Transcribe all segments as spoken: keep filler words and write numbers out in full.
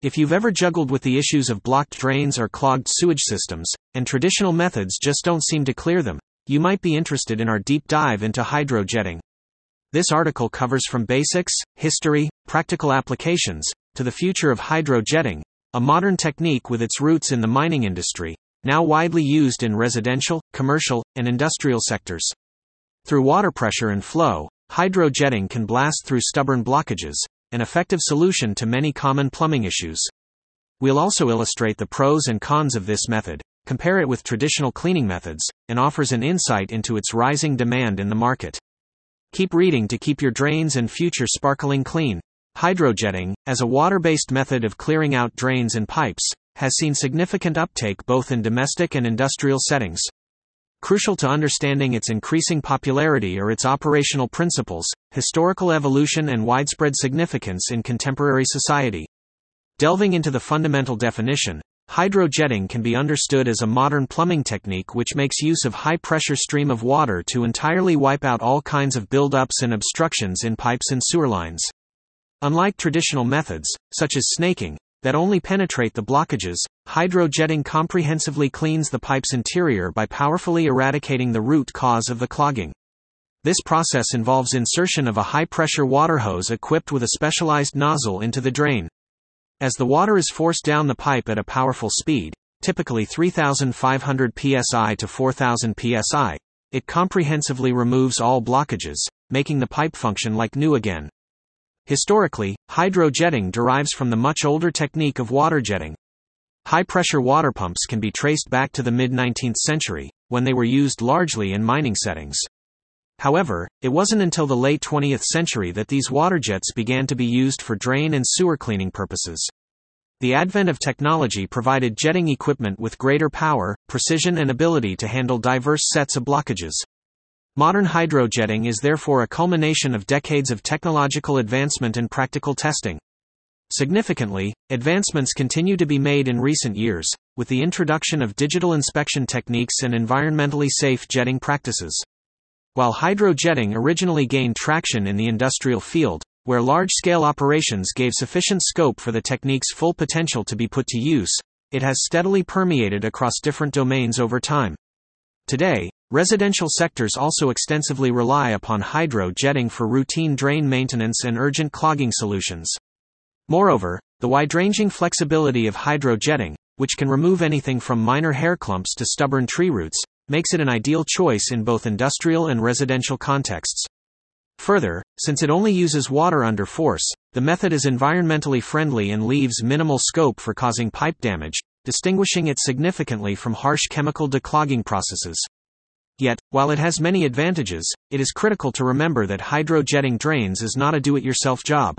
If you've ever juggled with the issues of blocked drains or clogged sewage systems, and traditional methods just don't seem to clear them, you might be interested in our deep dive into hydrojetting. This article covers from basics, history, practical applications, to the future of hydrojetting, a modern technique with its roots in the mining industry, now widely used in residential, commercial, and industrial sectors. Through water pressure and flow, hydrojetting can blast through stubborn blockages, an effective solution to many common plumbing issues. We'll also illustrate the pros and cons of this method, compare it with traditional cleaning methods, and offers an insight into its rising demand in the market. Keep reading to keep your drains and future sparkling clean. Hydrojetting, as a water-based method of clearing out drains and pipes, has seen significant uptake both in domestic and industrial settings. Crucial to understanding its increasing popularity are its operational principles, historical evolution, and widespread significance in contemporary society. Delving into the fundamental definition, hydrojetting can be understood as a modern plumbing technique which makes use of high-pressure stream of water to entirely wipe out all kinds of buildups and obstructions in pipes and sewer lines. Unlike traditional methods, such as snaking, that only penetrate the blockages, hydrojetting comprehensively cleans the pipe's interior by powerfully eradicating the root cause of the clogging. This process involves insertion of a high-pressure water hose equipped with a specialized nozzle into the drain. As the water is forced down the pipe at a powerful speed, typically thirty-five hundred P S I to four thousand P S I, it comprehensively removes all blockages, making the pipe function like new again. Historically, hydrojetting derives from the much older technique of waterjetting. High-pressure water pumps can be traced back to the mid-nineteenth century, when they were used largely in mining settings. However, it wasn't until the late twentieth century that these waterjets began to be used for drain and sewer cleaning purposes. The advent of technology provided jetting equipment with greater power, precision, and ability to handle diverse sets of blockages. Modern hydrojetting is therefore a culmination of decades of technological advancement and practical testing. Significantly, advancements continue to be made in recent years, with the introduction of digital inspection techniques and environmentally safe jetting practices. While hydrojetting originally gained traction in the industrial field, where large-scale operations gave sufficient scope for the technique's full potential to be put to use, it has steadily permeated across different domains over time. Today, residential sectors also extensively rely upon hydrojetting for routine drain maintenance and urgent clogging solutions. Moreover, the wide-ranging flexibility of hydrojetting, which can remove anything from minor hair clumps to stubborn tree roots, makes it an ideal choice in both industrial and residential contexts. Further, since it only uses water under force, the method is environmentally friendly and leaves minimal scope for causing pipe damage, distinguishing it significantly from harsh chemical declogging processes. Yet, while it has many advantages, it is critical to remember that hydrojetting drains is not a do-it-yourself job.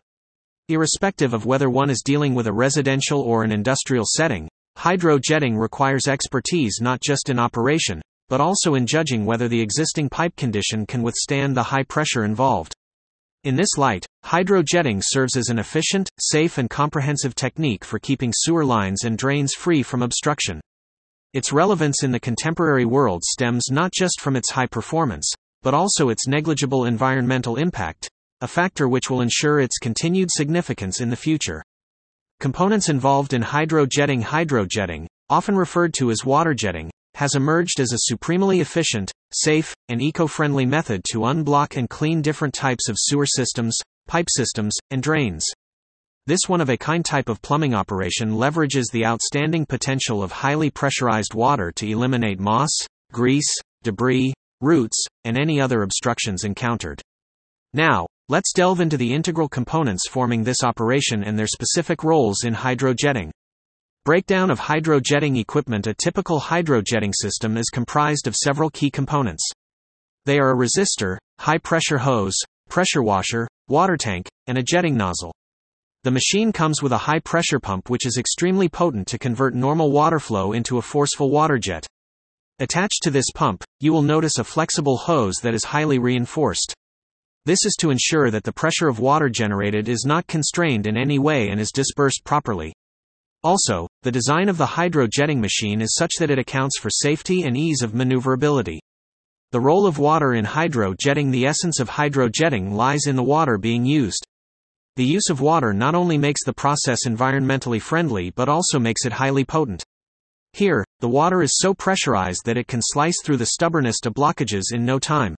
Irrespective of whether one is dealing with a residential or an industrial setting, hydrojetting requires expertise not just in operation, but also in judging whether the existing pipe condition can withstand the high pressure involved. In this light, hydrojetting serves as an efficient, safe, and comprehensive technique for keeping sewer lines and drains free from obstruction. Its relevance in the contemporary world stems not just from its high performance, but also its negligible environmental impact, a factor which will ensure its continued significance in the future. Components involved in hydrojetting. Hydrojetting, often referred to as waterjetting, has emerged as a supremely efficient, safe, and eco-friendly method to unblock and clean different types of sewer systems, pipe systems, and drains. This one-of-a-kind type of plumbing operation leverages the outstanding potential of highly pressurized water to eliminate moss, grease, debris, roots, and any other obstructions encountered. Now, let's delve into the integral components forming this operation and their specific roles in hydrojetting. Breakdown of hydrojetting equipment. A typical hydrojetting system is comprised of several key components. They are a resistor, high-pressure hose, pressure washer, water tank, and a jetting nozzle. The machine comes with a high-pressure pump which is extremely potent to convert normal water flow into a forceful waterjet. Attached to this pump, you will notice a flexible hose that is highly reinforced. This is to ensure that the pressure of water generated is not constrained in any way and is dispersed properly. Also, the design of the hydrojetting machine is such that it accounts for safety and ease of maneuverability. The role of water in hydrojetting. The essence of hydrojetting lies in the water being used. The use of water not only makes the process environmentally friendly but also makes it highly potent. Here, the water is so pressurized that it can slice through the stubbornness to blockages in no time.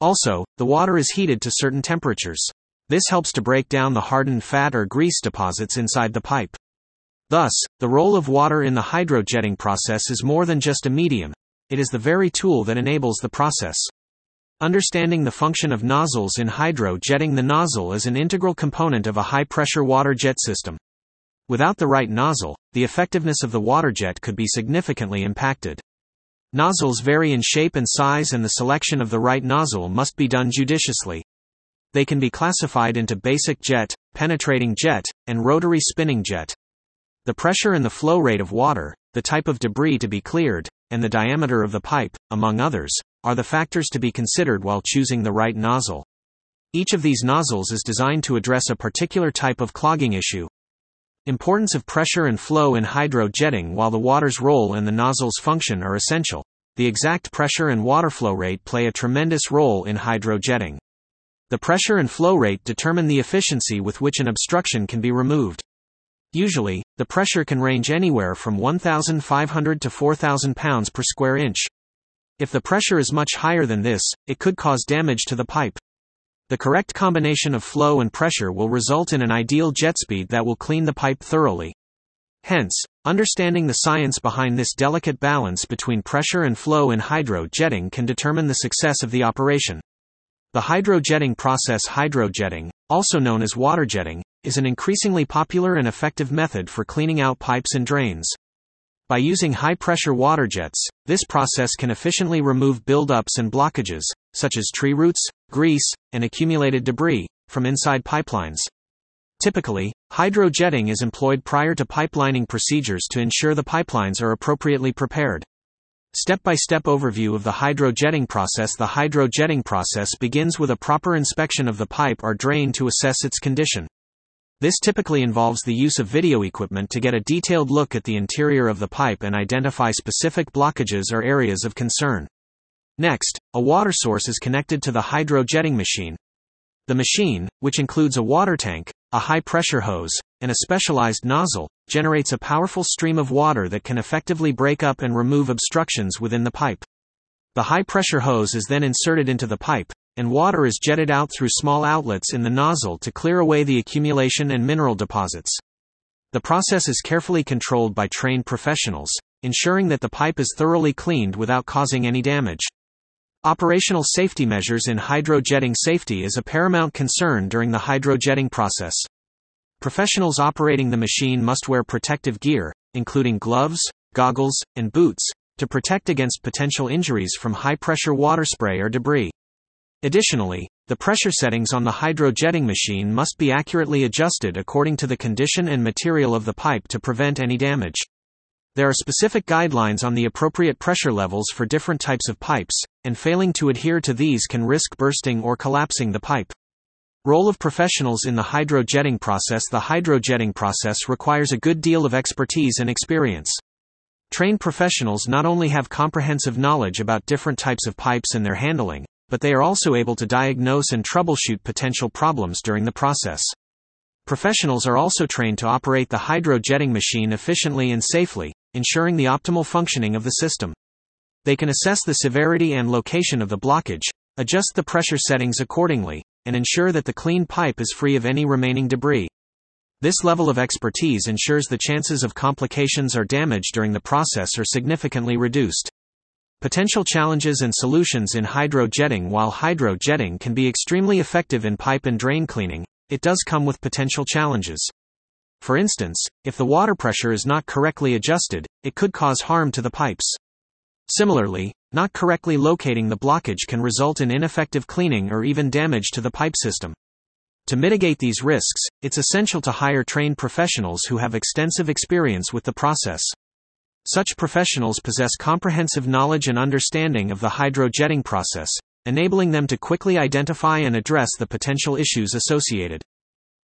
Also, the water is heated to certain temperatures. This helps to break down the hardened fat or grease deposits inside the pipe. Thus, the role of water in the hydrojetting process is more than just a medium. It is the very tool that enables the process. Understanding the function of nozzles in hydrojetting. The nozzle is an integral component of a high-pressure waterjet system. Without the right nozzle, the effectiveness of the waterjet could be significantly impacted. Nozzles vary in shape and size, and the selection of the right nozzle must be done judiciously. They can be classified into basic jet, penetrating jet, and rotary spinning jet. The pressure and the flow rate of water, the type of debris to be cleared, and the diameter of the pipe, among others, are the factors to be considered while choosing the right nozzle. Each of these nozzles is designed to address a particular type of clogging issue. Importance of pressure and flow in hydrojetting. While the water's role and the nozzle's function are essential, the exact pressure and water flow rate play a tremendous role in hydrojetting. The pressure and flow rate determine the efficiency with which an obstruction can be removed. Usually, the pressure can range anywhere from fifteen hundred to four thousand pounds per square inch. If the pressure is much higher than this, it could cause damage to the pipe. The correct combination of flow and pressure will result in an ideal jet speed that will clean the pipe thoroughly. Hence, understanding the science behind this delicate balance between pressure and flow in hydrojetting can determine the success of the operation. The hydrojetting process. Hydrojetting, also known as waterjetting, is an increasingly popular and effective method for cleaning out pipes and drains. By using high-pressure waterjets, this process can efficiently remove buildups and blockages, such as tree roots, grease, and accumulated debris, from inside pipelines. Typically, hydrojetting is employed prior to pipelining procedures to ensure the pipelines are appropriately prepared. Step-by-step overview of the hydrojetting process. The hydrojetting process begins with a proper inspection of the pipe or drain to assess its condition. This typically involves the use of video equipment to get a detailed look at the interior of the pipe and identify specific blockages or areas of concern. Next, a water source is connected to the hydrojetting machine. The machine, which includes a water tank, a high-pressure hose, and a specialized nozzle, generates a powerful stream of water that can effectively break up and remove obstructions within the pipe. The high-pressure hose is then inserted into the pipe, and water is jetted out through small outlets in the nozzle to clear away the accumulation and mineral deposits. The process is carefully controlled by trained professionals, ensuring that the pipe is thoroughly cleaned without causing any damage. Operational safety measures in hydrojetting. Safety is a paramount concern during the hydrojetting process. Professionals operating the machine must wear protective gear, including gloves, goggles, and boots, to protect against potential injuries from high-pressure water spray or debris. Additionally, the pressure settings on the hydrojetting machine must be accurately adjusted according to the condition and material of the pipe to prevent any damage. There are specific guidelines on the appropriate pressure levels for different types of pipes, and failing to adhere to these can risk bursting or collapsing the pipe. Role of professionals in the hydrojetting process. The hydrojetting process requires a good deal of expertise and experience. Trained professionals not only have comprehensive knowledge about different types of pipes and their handling, but they are also able to diagnose and troubleshoot potential problems during the process. Professionals are also trained to operate the hydrojetting machine efficiently and safely, ensuring the optimal functioning of the system. They can assess the severity and location of the blockage, adjust the pressure settings accordingly, and ensure that the clean pipe is free of any remaining debris. This level of expertise ensures the chances of complications or damage during the process are significantly reduced. Potential challenges and solutions in hydrojetting. While hydrojetting can be extremely effective in pipe and drain cleaning, it does come with potential challenges. For instance, if the water pressure is not correctly adjusted, it could cause harm to the pipes. Similarly, not correctly locating the blockage can result in ineffective cleaning or even damage to the pipe system. To mitigate these risks, it's essential to hire trained professionals who have extensive experience with the process. Such professionals possess comprehensive knowledge and understanding of the hydrojetting process, enabling them to quickly identify and address the potential issues associated.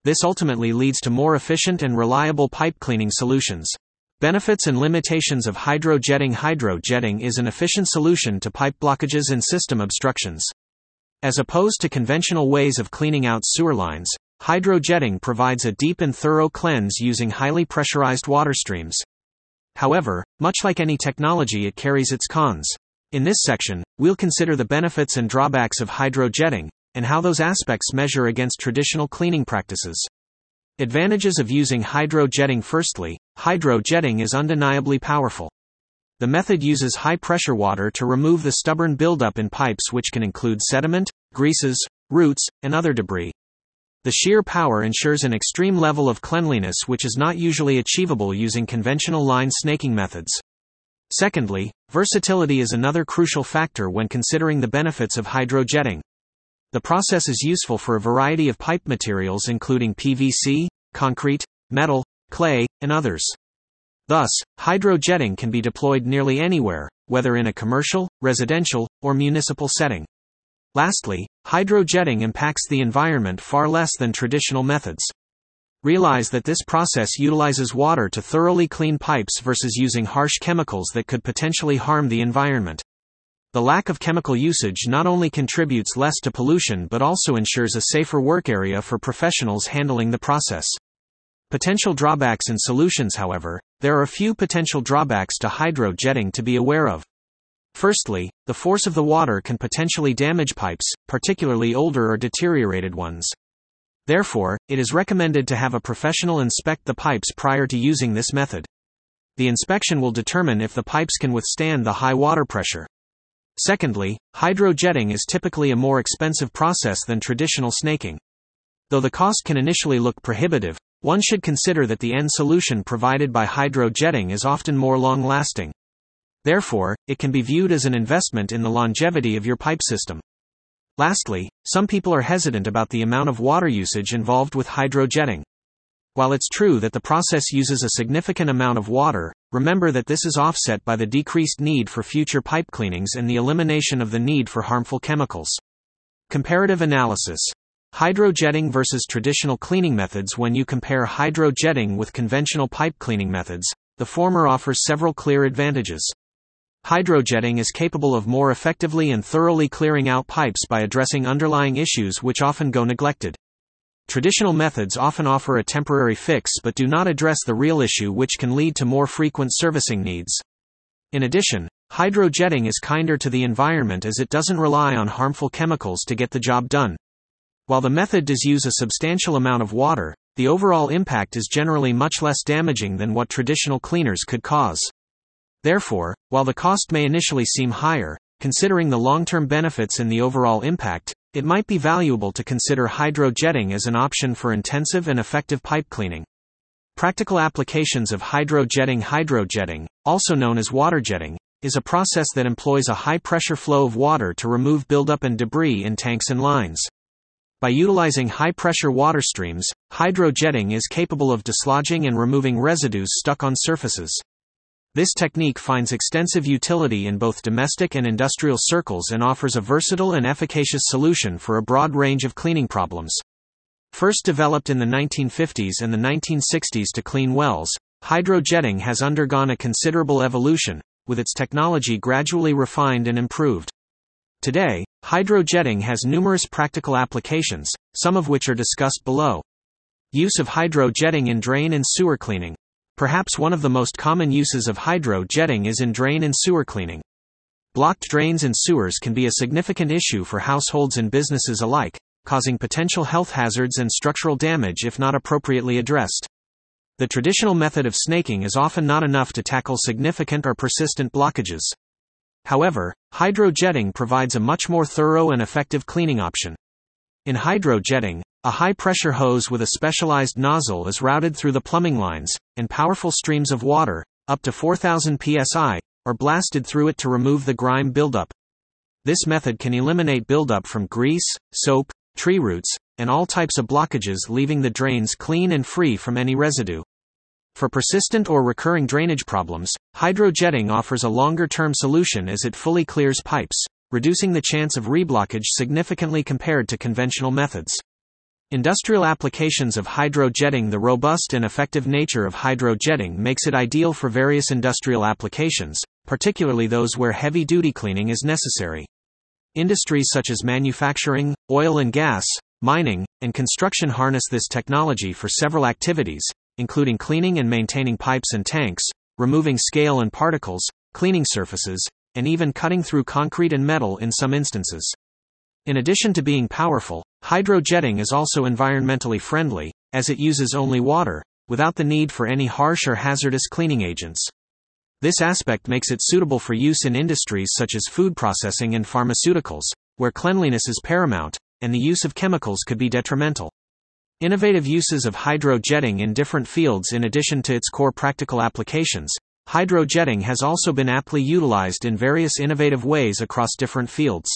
This ultimately leads to more efficient and reliable pipe cleaning solutions. Benefits and limitations of hydrojetting. Hydrojetting is an efficient solution to pipe blockages and system obstructions. As opposed to conventional ways of cleaning out sewer lines, Hydrojetting provides a deep and thorough cleanse using highly pressurized water streams. However, much like any technology, it carries its cons. In this section, we'll consider the benefits and drawbacks of hydrojetting, and how those aspects measure against traditional cleaning practices. Advantages of using hydrojetting. Firstly, hydrojetting is undeniably powerful. The method uses high-pressure water to remove the stubborn buildup in pipes, which can include sediment, greases, roots, and other debris. The sheer power ensures an extreme level of cleanliness which is not usually achievable using conventional line snaking methods. Secondly, versatility is another crucial factor when considering the benefits of hydrojetting. The process is useful for a variety of pipe materials including P V C, concrete, metal, clay, and others. Thus, hydrojetting can be deployed nearly anywhere, whether in a commercial, residential, or municipal setting. Lastly, hydrojetting impacts the environment far less than traditional methods. Realize that this process utilizes water to thoroughly clean pipes versus using harsh chemicals that could potentially harm the environment. The lack of chemical usage not only contributes less to pollution but also ensures a safer work area for professionals handling the process. Potential drawbacks and solutions. However, there are a few potential drawbacks to hydrojetting to be aware of. Firstly, the force of the water can potentially damage pipes, particularly older or deteriorated ones. Therefore, it is recommended to have a professional inspect the pipes prior to using this method. The inspection will determine if the pipes can withstand the high water pressure. Secondly, hydrojetting is typically a more expensive process than traditional snaking. Though the cost can initially look prohibitive, one should consider that the end solution provided by hydrojetting is often more long-lasting. Therefore, it can be viewed as an investment in the longevity of your pipe system. Lastly, some people are hesitant about the amount of water usage involved with hydrojetting. While it's true that the process uses a significant amount of water, remember that this is offset by the decreased need for future pipe cleanings and the elimination of the need for harmful chemicals. Comparative analysis. Hydrojetting versus traditional cleaning methods. When you compare hydrojetting with conventional pipe cleaning methods, the former offers several clear advantages. Hydrojetting is capable of more effectively and thoroughly clearing out pipes by addressing underlying issues which often go neglected. Traditional methods often offer a temporary fix but do not address the real issue, which can lead to more frequent servicing needs. In addition, hydrojetting is kinder to the environment as it doesn't rely on harmful chemicals to get the job done. While the method does use a substantial amount of water, the overall impact is generally much less damaging than what traditional cleaners could cause. Therefore, while the cost may initially seem higher, considering the long-term benefits and the overall impact, it might be valuable to consider hydrojetting as an option for intensive and effective pipe cleaning. Practical applications of hydrojetting. Hydrojetting, also known as waterjetting, is a process that employs a high-pressure flow of water to remove buildup and debris in tanks and lines. By utilizing high-pressure water streams, hydrojetting is capable of dislodging and removing residues stuck on surfaces. This technique finds extensive utility in both domestic and industrial circles and offers a versatile and efficacious solution for a broad range of cleaning problems. First developed in the nineteen fifties and the nineteen sixties to clean wells, hydrojetting has undergone a considerable evolution, with its technology gradually refined and improved. Today, hydrojetting has numerous practical applications, some of which are discussed below. Use of hydrojetting in drain and sewer cleaning. Perhaps one of the most common uses of hydrojetting is in drain and sewer cleaning. Blocked drains and sewers can be a significant issue for households and businesses alike, causing potential health hazards and structural damage if not appropriately addressed. The traditional method of snaking is often not enough to tackle significant or persistent blockages. However, hydrojetting provides a much more thorough and effective cleaning option. In hydrojetting, a high-pressure hose with a specialized nozzle is routed through the plumbing lines, and powerful streams of water, up to four thousand P S I, are blasted through it to remove the grime buildup. This method can eliminate buildup from grease, soap, tree roots, and all types of blockages, leaving the drains clean and free from any residue. For persistent or recurring drainage problems, hydrojetting offers a longer-term solution as it fully clears pipes, reducing the chance of reblockage significantly compared to conventional methods. Industrial applications of hydrojetting. The robust and effective nature of hydrojetting makes it ideal for various industrial applications, particularly those where heavy-duty cleaning is necessary. Industries such as manufacturing, oil and gas, mining, and construction harness this technology for several activities, including cleaning and maintaining pipes and tanks, removing scale and particles, cleaning surfaces, and even cutting through concrete and metal in some instances. In addition to being powerful, hydrojetting is also environmentally friendly, as it uses only water, without the need for any harsh or hazardous cleaning agents. This aspect makes it suitable for use in industries such as food processing and pharmaceuticals, where cleanliness is paramount, and the use of chemicals could be detrimental. Innovative uses of hydrojetting in different fields. In addition to its core practical applications, hydrojetting has also been aptly utilized in various innovative ways across different fields.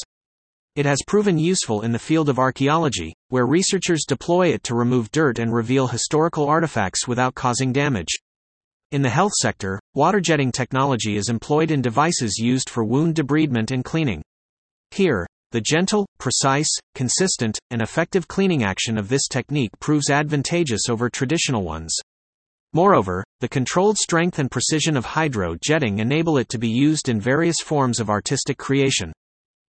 It has proven useful in the field of archaeology, where researchers deploy it to remove dirt and reveal historical artifacts without causing damage. In the health sector, waterjetting technology is employed in devices used for wound debridement and cleaning. Here, the gentle, precise, consistent, and effective cleaning action of this technique proves advantageous over traditional ones. Moreover, the controlled strength and precision of hydrojetting enable it to be used in various forms of artistic creation.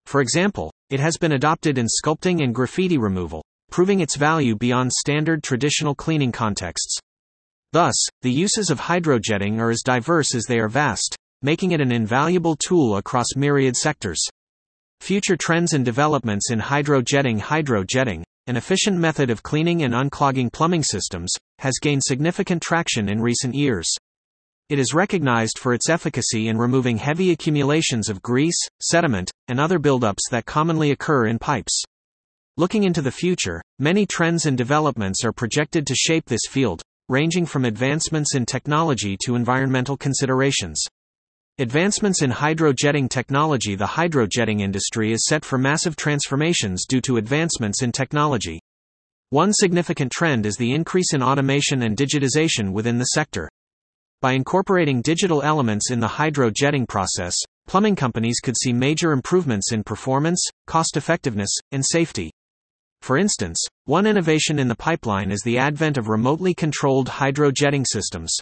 For example, it has been adopted in sculpting and graffiti removal, proving its value beyond standard traditional cleaning contexts. Thus, the uses of hydrojetting are as diverse as they are vast, making it an invaluable tool across myriad sectors. Future trends and developments in hydrojetting. Hydrojetting, an efficient method of cleaning and unclogging plumbing systems, has gained significant traction in recent years. It is recognized for its efficacy in removing heavy accumulations of grease, sediment, and other buildups that commonly occur in pipes. Looking into the future, many trends and developments are projected to shape this field, ranging from advancements in technology to environmental considerations. Advancements in hydrojetting technology. The hydrojetting industry is set for massive transformations due to advancements in technology. One significant trend is the increase in automation and digitization within the sector. By incorporating digital elements in the hydrojetting process, plumbing companies could see major improvements in performance, cost-effectiveness, and safety. For instance, one innovation in the pipeline is the advent of remotely controlled hydrojetting systems.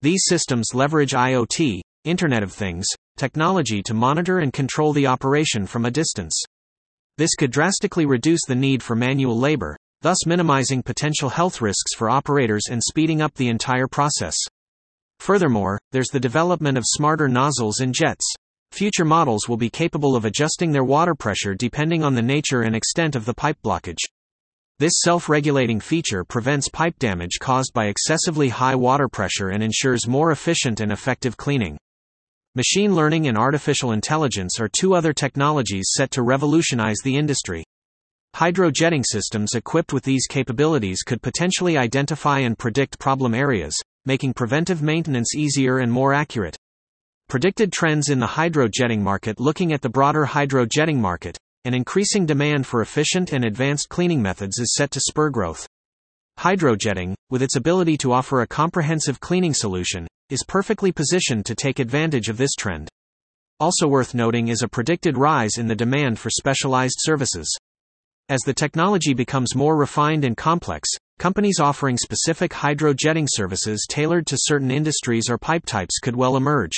These systems leverage I O T, Internet of Things, technology to monitor and control the operation from a distance. This could drastically reduce the need for manual labor, thus minimizing potential health risks for operators and speeding up the entire process. Furthermore, there's the development of smarter nozzles and jets. Future models will be capable of adjusting their water pressure depending on the nature and extent of the pipe blockage. This self-regulating feature prevents pipe damage caused by excessively high water pressure and ensures more efficient and effective cleaning. Machine learning and artificial intelligence are two other technologies set to revolutionize the industry. Hydrojetting systems equipped with these capabilities could potentially identify and predict problem areas, making preventive maintenance easier and more accurate. Predicted trends in the hydrojetting market. Looking at the broader hydrojetting market, an increasing demand for efficient and advanced cleaning methods is set to spur growth. Hydrojetting, with its ability to offer a comprehensive cleaning solution, is perfectly positioned to take advantage of this trend. Also worth noting is a predicted rise in the demand for specialized services. As the technology becomes more refined and complex, companies offering specific hydrojetting services tailored to certain industries or pipe types could well emerge.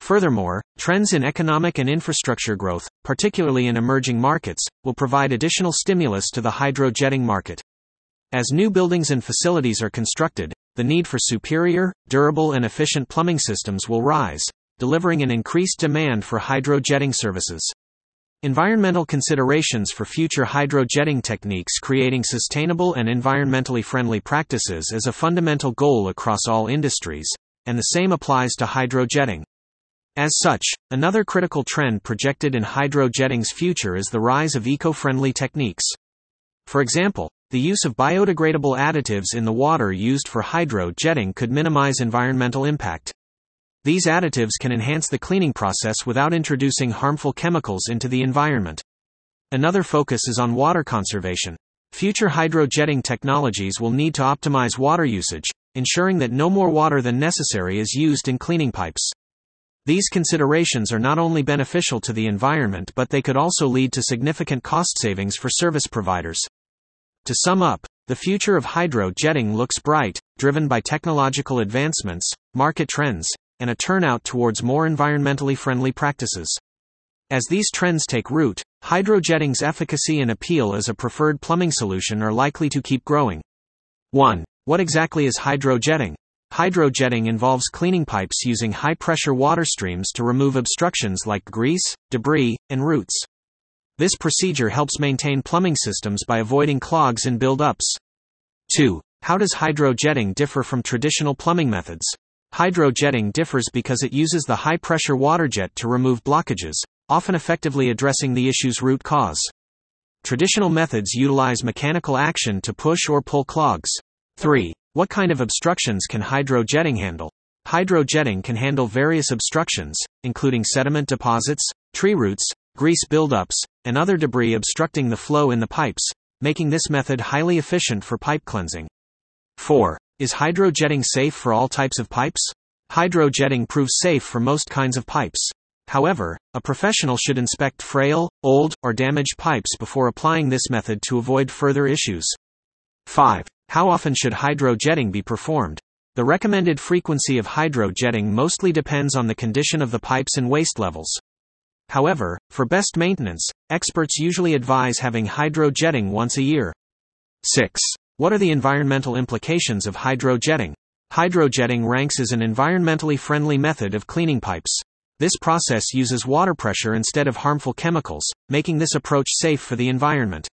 Furthermore, trends in economic and infrastructure growth, particularly in emerging markets, will provide additional stimulus to the hydrojetting market. As new buildings and facilities are constructed, the need for superior, durable, and efficient plumbing systems will rise, delivering an increased demand for hydrojetting services. Environmental considerations for future hydrojetting techniques. Creating sustainable and environmentally friendly practices is a fundamental goal across all industries, and the same applies to hydrojetting. As such, another critical trend projected in hydrojetting's future is the rise of eco-friendly techniques. For example, the use of biodegradable additives in the water used for hydrojetting could minimize environmental impact. These additives can enhance the cleaning process without introducing harmful chemicals into the environment. Another focus is on water conservation. Future hydrojetting technologies will need to optimize water usage, ensuring that no more water than necessary is used in cleaning pipes. These considerations are not only beneficial to the environment, but they could also lead to significant cost savings for service providers. To sum up, the future of hydrojetting looks bright, driven by technological advancements, market trends, and a turnout towards more environmentally friendly practices. As these trends take root, hydrojetting's efficacy and appeal as a preferred plumbing solution are likely to keep growing. one. What exactly is hydrojetting? Hydrojetting involves cleaning pipes using high-pressure water streams to remove obstructions like grease, debris, and roots. This procedure helps maintain plumbing systems by avoiding clogs and build-ups. two. How does hydrojetting differ from traditional plumbing methods? Hydrojetting differs because it uses the high-pressure water jet to remove blockages, often effectively addressing the issue's root cause. Traditional methods utilize mechanical action to push or pull clogs. three. What kind of obstructions can hydrojetting handle? Hydrojetting can handle various obstructions, including sediment deposits, tree roots, grease buildups, and other debris obstructing the flow in the pipes, making this method highly efficient for pipe cleansing. four. Is hydrojetting safe for all types of pipes? Hydrojetting proves safe for most kinds of pipes. However, a professional should inspect frail, old, or damaged pipes before applying this method to avoid further issues. five. How often should hydrojetting be performed? The recommended frequency of hydrojetting mostly depends on the condition of the pipes and waste levels. However, for best maintenance, experts usually advise having hydrojetting once a year. six. What are the environmental implications of hydrojetting? Hydrojetting ranks as an environmentally friendly method of cleaning pipes. This process uses water pressure instead of harmful chemicals, making this approach safe for the environment.